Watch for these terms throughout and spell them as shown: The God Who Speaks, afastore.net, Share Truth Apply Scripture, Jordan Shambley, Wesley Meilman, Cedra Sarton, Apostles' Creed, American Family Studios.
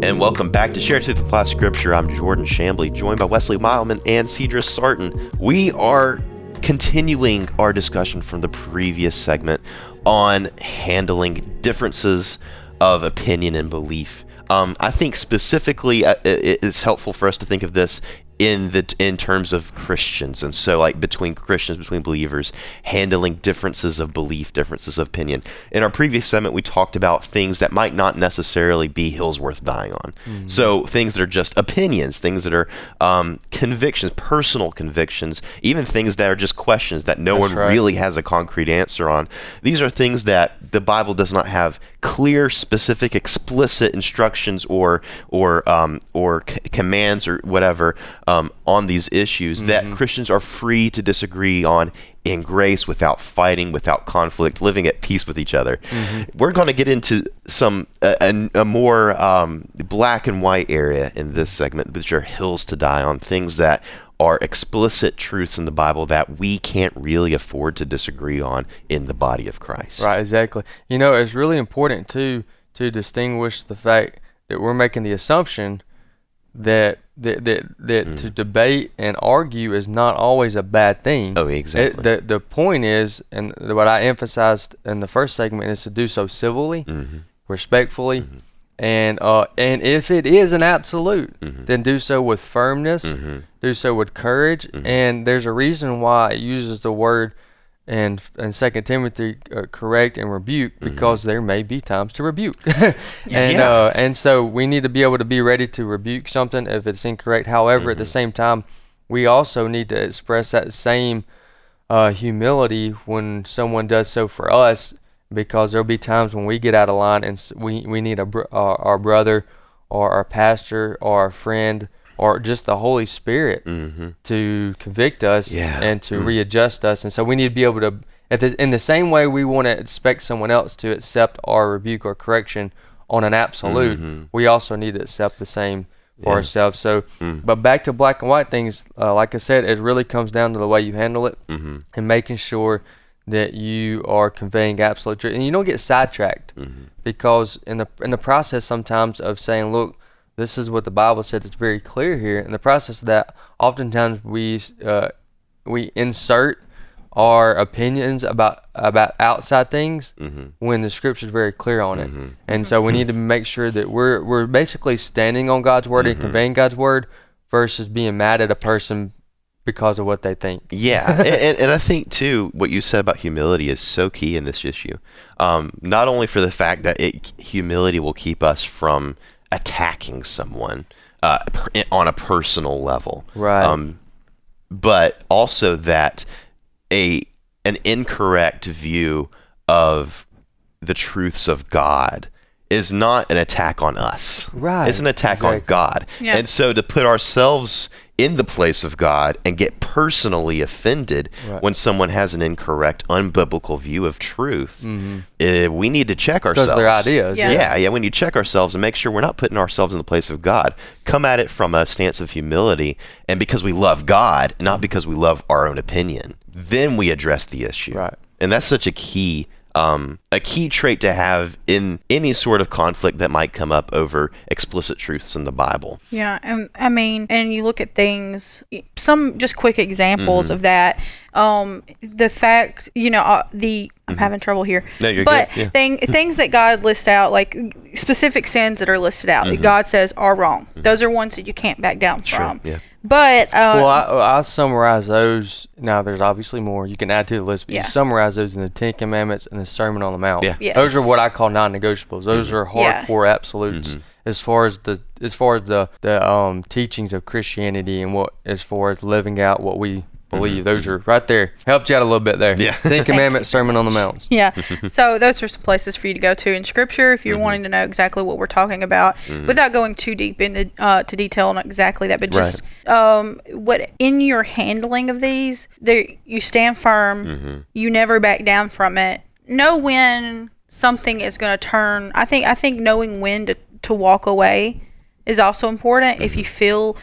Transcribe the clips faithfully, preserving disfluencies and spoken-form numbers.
And welcome back to Share Truth Apply Scripture. I'm Jordan Shambley, joined by Wesley Meilman and Cedra Sarton. We are continuing our discussion from the previous segment on handling differences of opinion and belief. Um, I think specifically uh, it, it's helpful for us to think of this in the in terms of Christians, and so like between Christians, between believers, handling differences of belief, differences of opinion. In our previous segment, we talked about things that might not necessarily be hills worth dying on. Mm-hmm. So things that are just opinions, things that are um, convictions, personal convictions, even things that are just questions that no That's one right. really has a concrete answer on. These are things that the Bible does not have clear, specific, explicit instructions or or um, or c- commands or whatever. Um, on these issues mm-hmm. that Christians are free to disagree on in grace, without fighting, without conflict, living at peace with each other. Mm-hmm. We're going to get into some a, a more um, black and white area in this segment, which are hills to die on, things that are explicit truths in the Bible that we can't really afford to disagree on in the body of Christ. Right, exactly. You know, it's really important too to distinguish the fact that we're making the assumption that that that, that mm. to debate and argue is not always a bad thing. Oh, exactly. It, the, the point is, and what I emphasized in the first segment, is to do so civilly, mm-hmm. respectfully, mm-hmm. and uh, and if it is an absolute, mm-hmm. then do so with firmness, mm-hmm. do so with courage, mm-hmm. and there's a reason why it uses the word and in Second Timothy, uh, correct and rebuke, because mm-hmm. there may be times to rebuke, and yeah. uh, and so we need to be able to be ready to rebuke something if it's incorrect. However, mm-hmm. at the same time, we also need to express that same uh, humility when someone does so for us, because there'll be times when we get out of line and we we need a br- uh, our brother or our pastor or our friend or just the Holy Spirit mm-hmm. to convict us yeah. and to mm-hmm. readjust us. And so we need to be able to, at the, in the same way we want to expect someone else to accept our rebuke or correction on an absolute, mm-hmm. we also need to accept the same for yeah. ourselves. So, mm-hmm. but back to black and white things, uh, like I said, it really comes down to the way you handle it mm-hmm. and making sure that you are conveying absolute truth. And you don't get sidetracked mm-hmm. because in the in the process sometimes of saying, look, this is what the Bible said. It's very clear here. In the process of that, oftentimes we uh, we insert our opinions about about outside things mm-hmm. when the Scripture is very clear on it. Mm-hmm. And so we need to make sure that we're we're basically standing on God's word mm-hmm. and conveying God's word versus being mad at a person because of what they think. Yeah, and, and, and I think, too, what you said about humility is so key in this issue. Um, not only for the fact that it, humility will keep us from attacking someone uh, per- on a personal level, right? Um, but also that a an incorrect view of the truths of God is not an attack on us, right? It's an attack exactly. on God, yeah. and so to put ourselves in the place of God and get personally offended right. when someone has an incorrect, unbiblical view of truth, mm-hmm. uh, we need to check ourselves. Because their ideas. Yeah. yeah, yeah, we need to check ourselves and make sure we're not putting ourselves in the place of God. Come at it from a stance of humility and because we love God, not because we love our own opinion. Then we address the issue. Right. And that's such a key Um, a key trait to have in any sort of conflict that might come up over explicit truths in the Bible. Yeah, and I mean, and you look at things, some just quick examples mm-hmm. of that. Um, the fact, you know, uh, the I'm mm-hmm. having trouble here, no, you're but good. Yeah. thing things that God lists out, like specific sins that are listed out mm-hmm. that God says are wrong. Mm-hmm. Those are ones that you can't back down sure. from. Yeah. But um, well, I, I summarize those. Now, there's obviously more you can add to the list, but yeah. you summarize those in the Ten Commandments and the Sermon on the Mount. Yeah. Yes. Those are what I call non-negotiables. Those mm-hmm. are hardcore yeah. absolutes mm-hmm. as far as the as far as the the um, teachings of Christianity and what as far as living out what we believe. Mm-hmm. Those are right there. Helped you out a little bit there. Yeah. Ten Commandments, Sermon on the Mount. Yeah. So those are some places for you to go to in Scripture if you're mm-hmm. wanting to know exactly what we're talking about mm-hmm. without going too deep into uh, to detail on exactly that, but just right. um, what in your handling of these, there you stand firm. Mm-hmm. You never back down from it. Know when something is going to turn. I think I think knowing when to, to walk away is also important. Mm-hmm. If you feel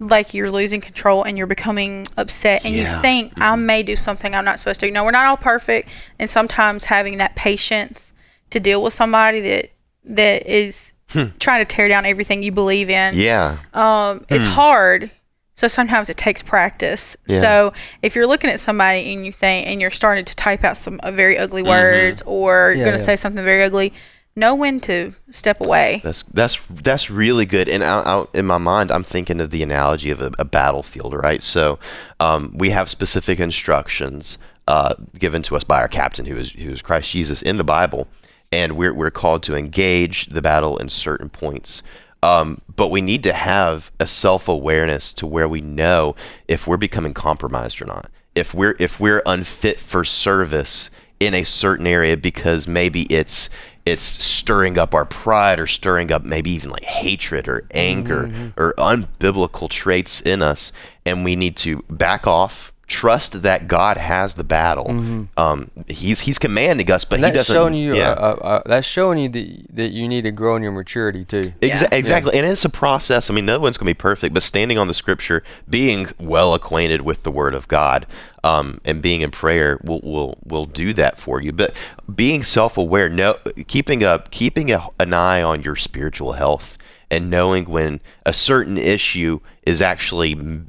like you're losing control and you're becoming upset and yeah. you think, mm-hmm. I may do something I'm not supposed to. No, we're not all perfect. And sometimes having that patience to deal with somebody that that is hmm. trying to tear down everything you believe in. Yeah. Um, hmm. It's hard. So sometimes it takes practice. Yeah. So if you're looking at somebody and you think, and you're starting to type out some uh, very ugly words mm-hmm. or yeah, going to yeah. say something very ugly, know when to step away. That's that's that's really good. And I, I, in my mind, I'm thinking of the analogy of a, a battlefield, right? So um, we have specific instructions uh, given to us by our captain, who is who is Christ Jesus in the Bible, and we're we're called to engage the battle in certain points. Um, but we need to have a self-awareness to where we know if we're becoming compromised or not. If we're if we're unfit for service in a certain area because maybe it's it's stirring up our pride or stirring up maybe even like hatred or anger mm-hmm. or unbiblical traits in us, and we need to back off. Trust that God has the battle. Mm-hmm. Um, he's He's commanding us, but and He doesn't. Showing you, yeah. uh, uh, that's showing you that that you need to grow in your maturity too. Exa- yeah. Exactly, yeah. And it's a process. I mean, no one's going to be perfect, but standing on the Scripture, being well acquainted with the Word of God, um, and being in prayer will will will do that for you. But being self-aware, no, keeping up, keeping a, an eye on your spiritual health, and knowing when a certain issue is actually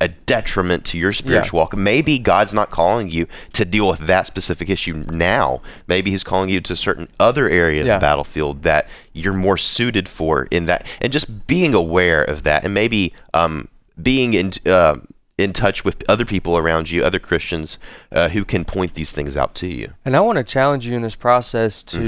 a detriment to your spiritual yeah. walk. Maybe God's not calling you to deal with that specific issue now. Maybe He's calling you to a certain other area yeah. of the battlefield that you're more suited for in that. And just being aware of that, and maybe um, being in uh, in touch with other people around you, other Christians uh, who can point these things out to you. And I want to challenge you in this process to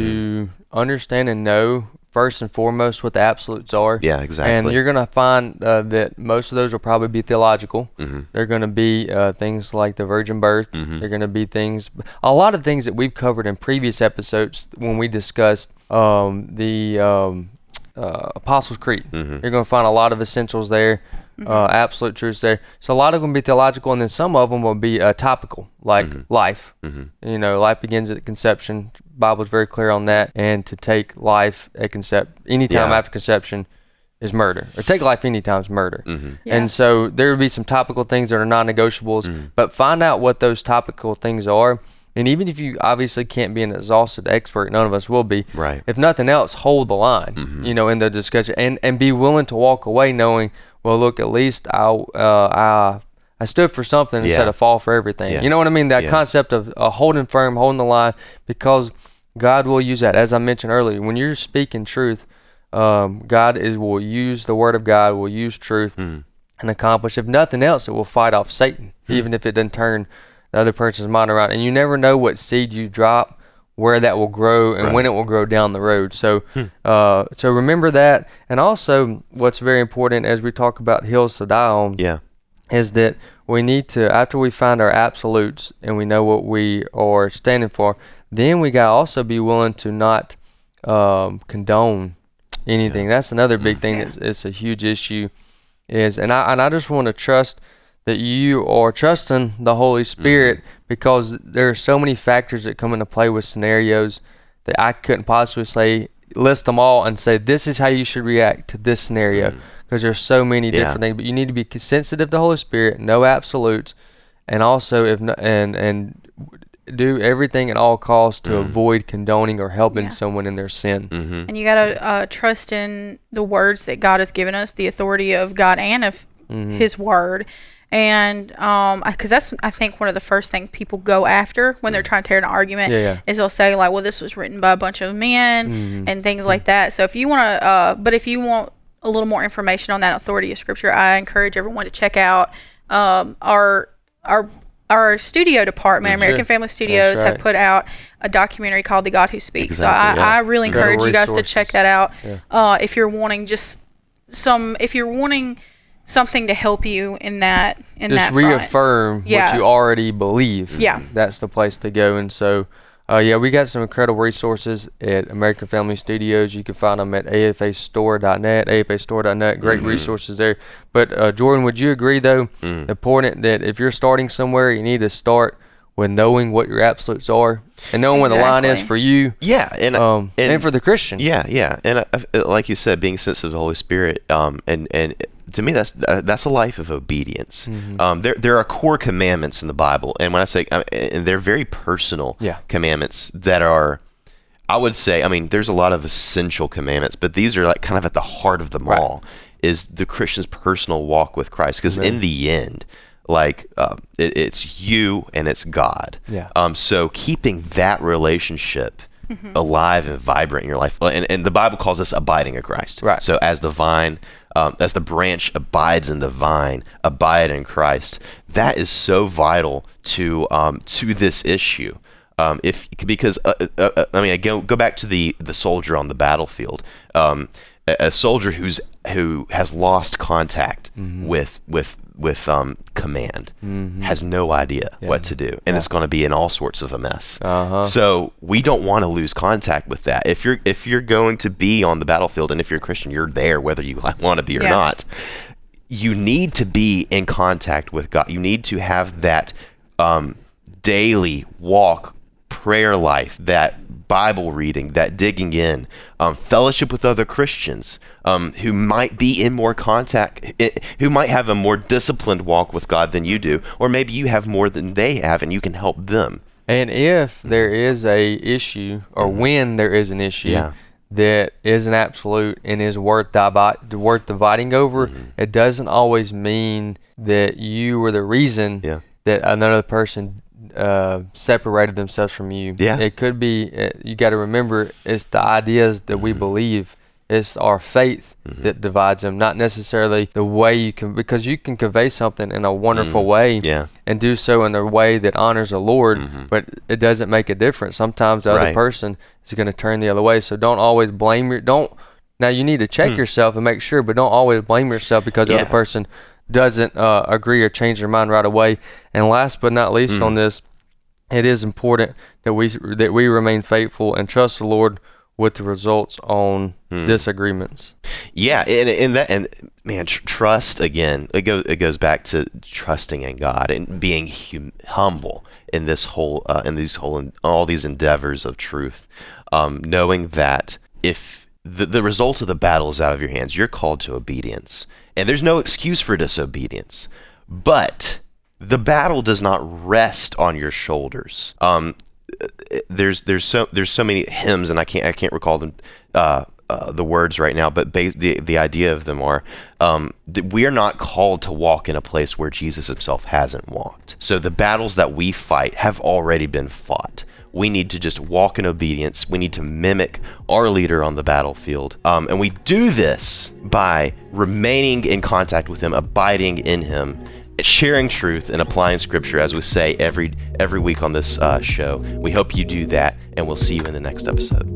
mm-hmm. understand and know first and foremost what the absolutes are. Yeah, exactly. And you're going to find uh, that most of those will probably be theological. Mm-hmm. They're going to be uh, things like the virgin birth. Mm-hmm. They're going to be things, a lot of things that we've covered in previous episodes when we discussed um, the um, uh, Apostles' Creed. Mm-hmm. You're going to find a lot of essentials there, mm-hmm. uh, absolute truths there. So a lot of them will be theological, and then some of them will be uh, topical, like mm-hmm. life. Mm-hmm. You know, life begins at conception. Bible's very clear on that, and to take life at concept anytime yeah. after conception is murder, or take life anytime is murder. Mm-hmm. Yeah. And so there would be some topical things that are non-negotiables, mm-hmm. but find out what those topical things are. And even if you obviously can't be an exhausted expert, none of us will be. Right. If nothing else, hold the line, mm-hmm. you know, in the discussion, and and be willing to walk away knowing, well, look, at least I uh, I I stood for something yeah. instead of fall for everything. Yeah. You know what I mean? That yeah. concept of uh, holding firm, holding the line, because God will use that. As I mentioned earlier, when you're speaking truth, um, God is will use the Word of God, will use truth mm. and accomplish. If nothing else, it will fight off Satan, mm. even if it doesn't turn the other person's mind around. And you never know what seed you drop, where that will grow, and right. when it will grow down the road. So hmm. uh, so remember that. And also what's very important as we talk about hills to die on, yeah. is that we need to, after we find our absolutes and we know what we are standing for, then we got to also be willing to not um, condone anything. Yeah. That's another big thing. That's, it's a huge issue. Is and I and I just want to trust that you are trusting the Holy Spirit, mm-hmm. because there are so many factors that come into play with scenarios that I couldn't possibly say, list them all and say, this is how you should react to this scenario. Mm-hmm. Because there's so many yeah. different things, but you need to be sensitive to the Holy Spirit, no absolutes, and also if no, and and do everything at all costs to mm. avoid condoning or helping yeah. someone in their sin. Mm-hmm. And you gotta uh, trust in the words that God has given us, the authority of God and of mm-hmm. His Word, and um, because that's I think one of the first things people go after when mm. they're trying to tear an argument yeah, yeah. is they'll say like, well, this was written by a bunch of men mm-hmm. and things like that. So if you want to, uh, but if you want a little more information on that authority of Scripture, I encourage everyone to check out um, our our our studio department. Sure. American Family Studios right. have put out a documentary called "The God Who Speaks." Exactly, so I, yeah. I really Incredible encourage resources. You guys to check that out yeah. uh, if you're wanting just some if you're wanting something to help you in that in just that reaffirm front. Yeah. what you already believe. Yeah, that's the place to go. And so. Uh, yeah, we got some incredible resources at American Family Studios. You can find them at a f a store dot net, a f a store dot net. Great mm-hmm. resources there. But, uh, Jordan, would you agree, though, mm. important that if you're starting somewhere, you need to start with knowing what your absolutes are and knowing exactly. where the line is for you. Yeah. And, um, and, and for the Christian. Yeah. Yeah. And uh, like you said, being sensitive to the Holy Spirit, um, and, and, to me, that's uh, that's a life of obedience. Mm-hmm. Um, there there are core commandments in the Bible, and when I say, I mean, and they're very personal yeah. commandments that are, I would say, I mean, there's a lot of essential commandments, but these are like kind of at the heart of them right. all. Is the Christian's personal walk with Christ? Because in the end, like uh, it, it's you and it's God. Yeah. Um. So keeping that relationship. Mm-hmm. alive and vibrant in your life. And, and the Bible calls this abiding in Christ. Right. So as the vine, um, as the branch abides in the vine, abide in Christ. That is so vital to um, to this issue. Um, if because uh, uh, I mean, I go go back to the the soldier on the battlefield. Um, a, a soldier who's who has lost contact mm-hmm. with with. with um, command, mm-hmm. has no idea yeah. what to do. And yeah. it's going to be in all sorts of a mess. Uh-huh. So we don't want to lose contact with that. If you're if you're going to be on the battlefield, and if you're a Christian, you're there whether you want to be or yeah. not, you need to be in contact with God. You need to have that um, daily walk, prayer life, that Bible reading, that digging in, um, fellowship with other Christians um, who might be in more contact, it, who might have a more disciplined walk with God than you do, or maybe you have more than they have and you can help them. And if there is a issue, or when there is an issue yeah. that is an absolute and is worth, divi- worth dividing over, mm-hmm. it doesn't always mean that you were the reason yeah. that another person Uh, separated themselves from you. Yeah. It could be, it, you got to remember, it's the ideas that mm-hmm. we believe. It's our faith mm-hmm. that divides them, not necessarily the way you can, because you can convey something in a wonderful mm-hmm. way yeah. and do so in a way that honors the Lord, mm-hmm. but it doesn't make a difference. Sometimes the right. other person is going to turn the other way. So don't always blame your, don't, now you need to check mm. yourself and make sure, but don't always blame yourself because yeah. the other person doesn't uh, agree or change their mind right away. And last but not least mm. on this, it is important that we that we remain faithful and trust the Lord with the results on mm. disagreements. Yeah, and and that and man, tr- trust again. It goes it goes back to trusting in God and being hum- humble in this whole uh, in these whole in, all these endeavors of truth, um, knowing that if the the result of the battle is out of your hands, you're called to obedience. And there's no excuse for disobedience, but the battle does not rest on your shoulders. Um, there's there's so there's so many hymns, and I can't I can't recall them uh, uh, the words right now, but ba- the the idea of them are um, that we are not called to walk in a place where Jesus Himself hasn't walked. So the battles that we fight have already been fought. We need to just walk in obedience. We need to mimic our leader on the battlefield. Um, and we do this by remaining in contact with him, abiding in him, sharing truth and applying scripture, as we say every every week on this uh, show. We hope you do that, and we'll see you in the next episode.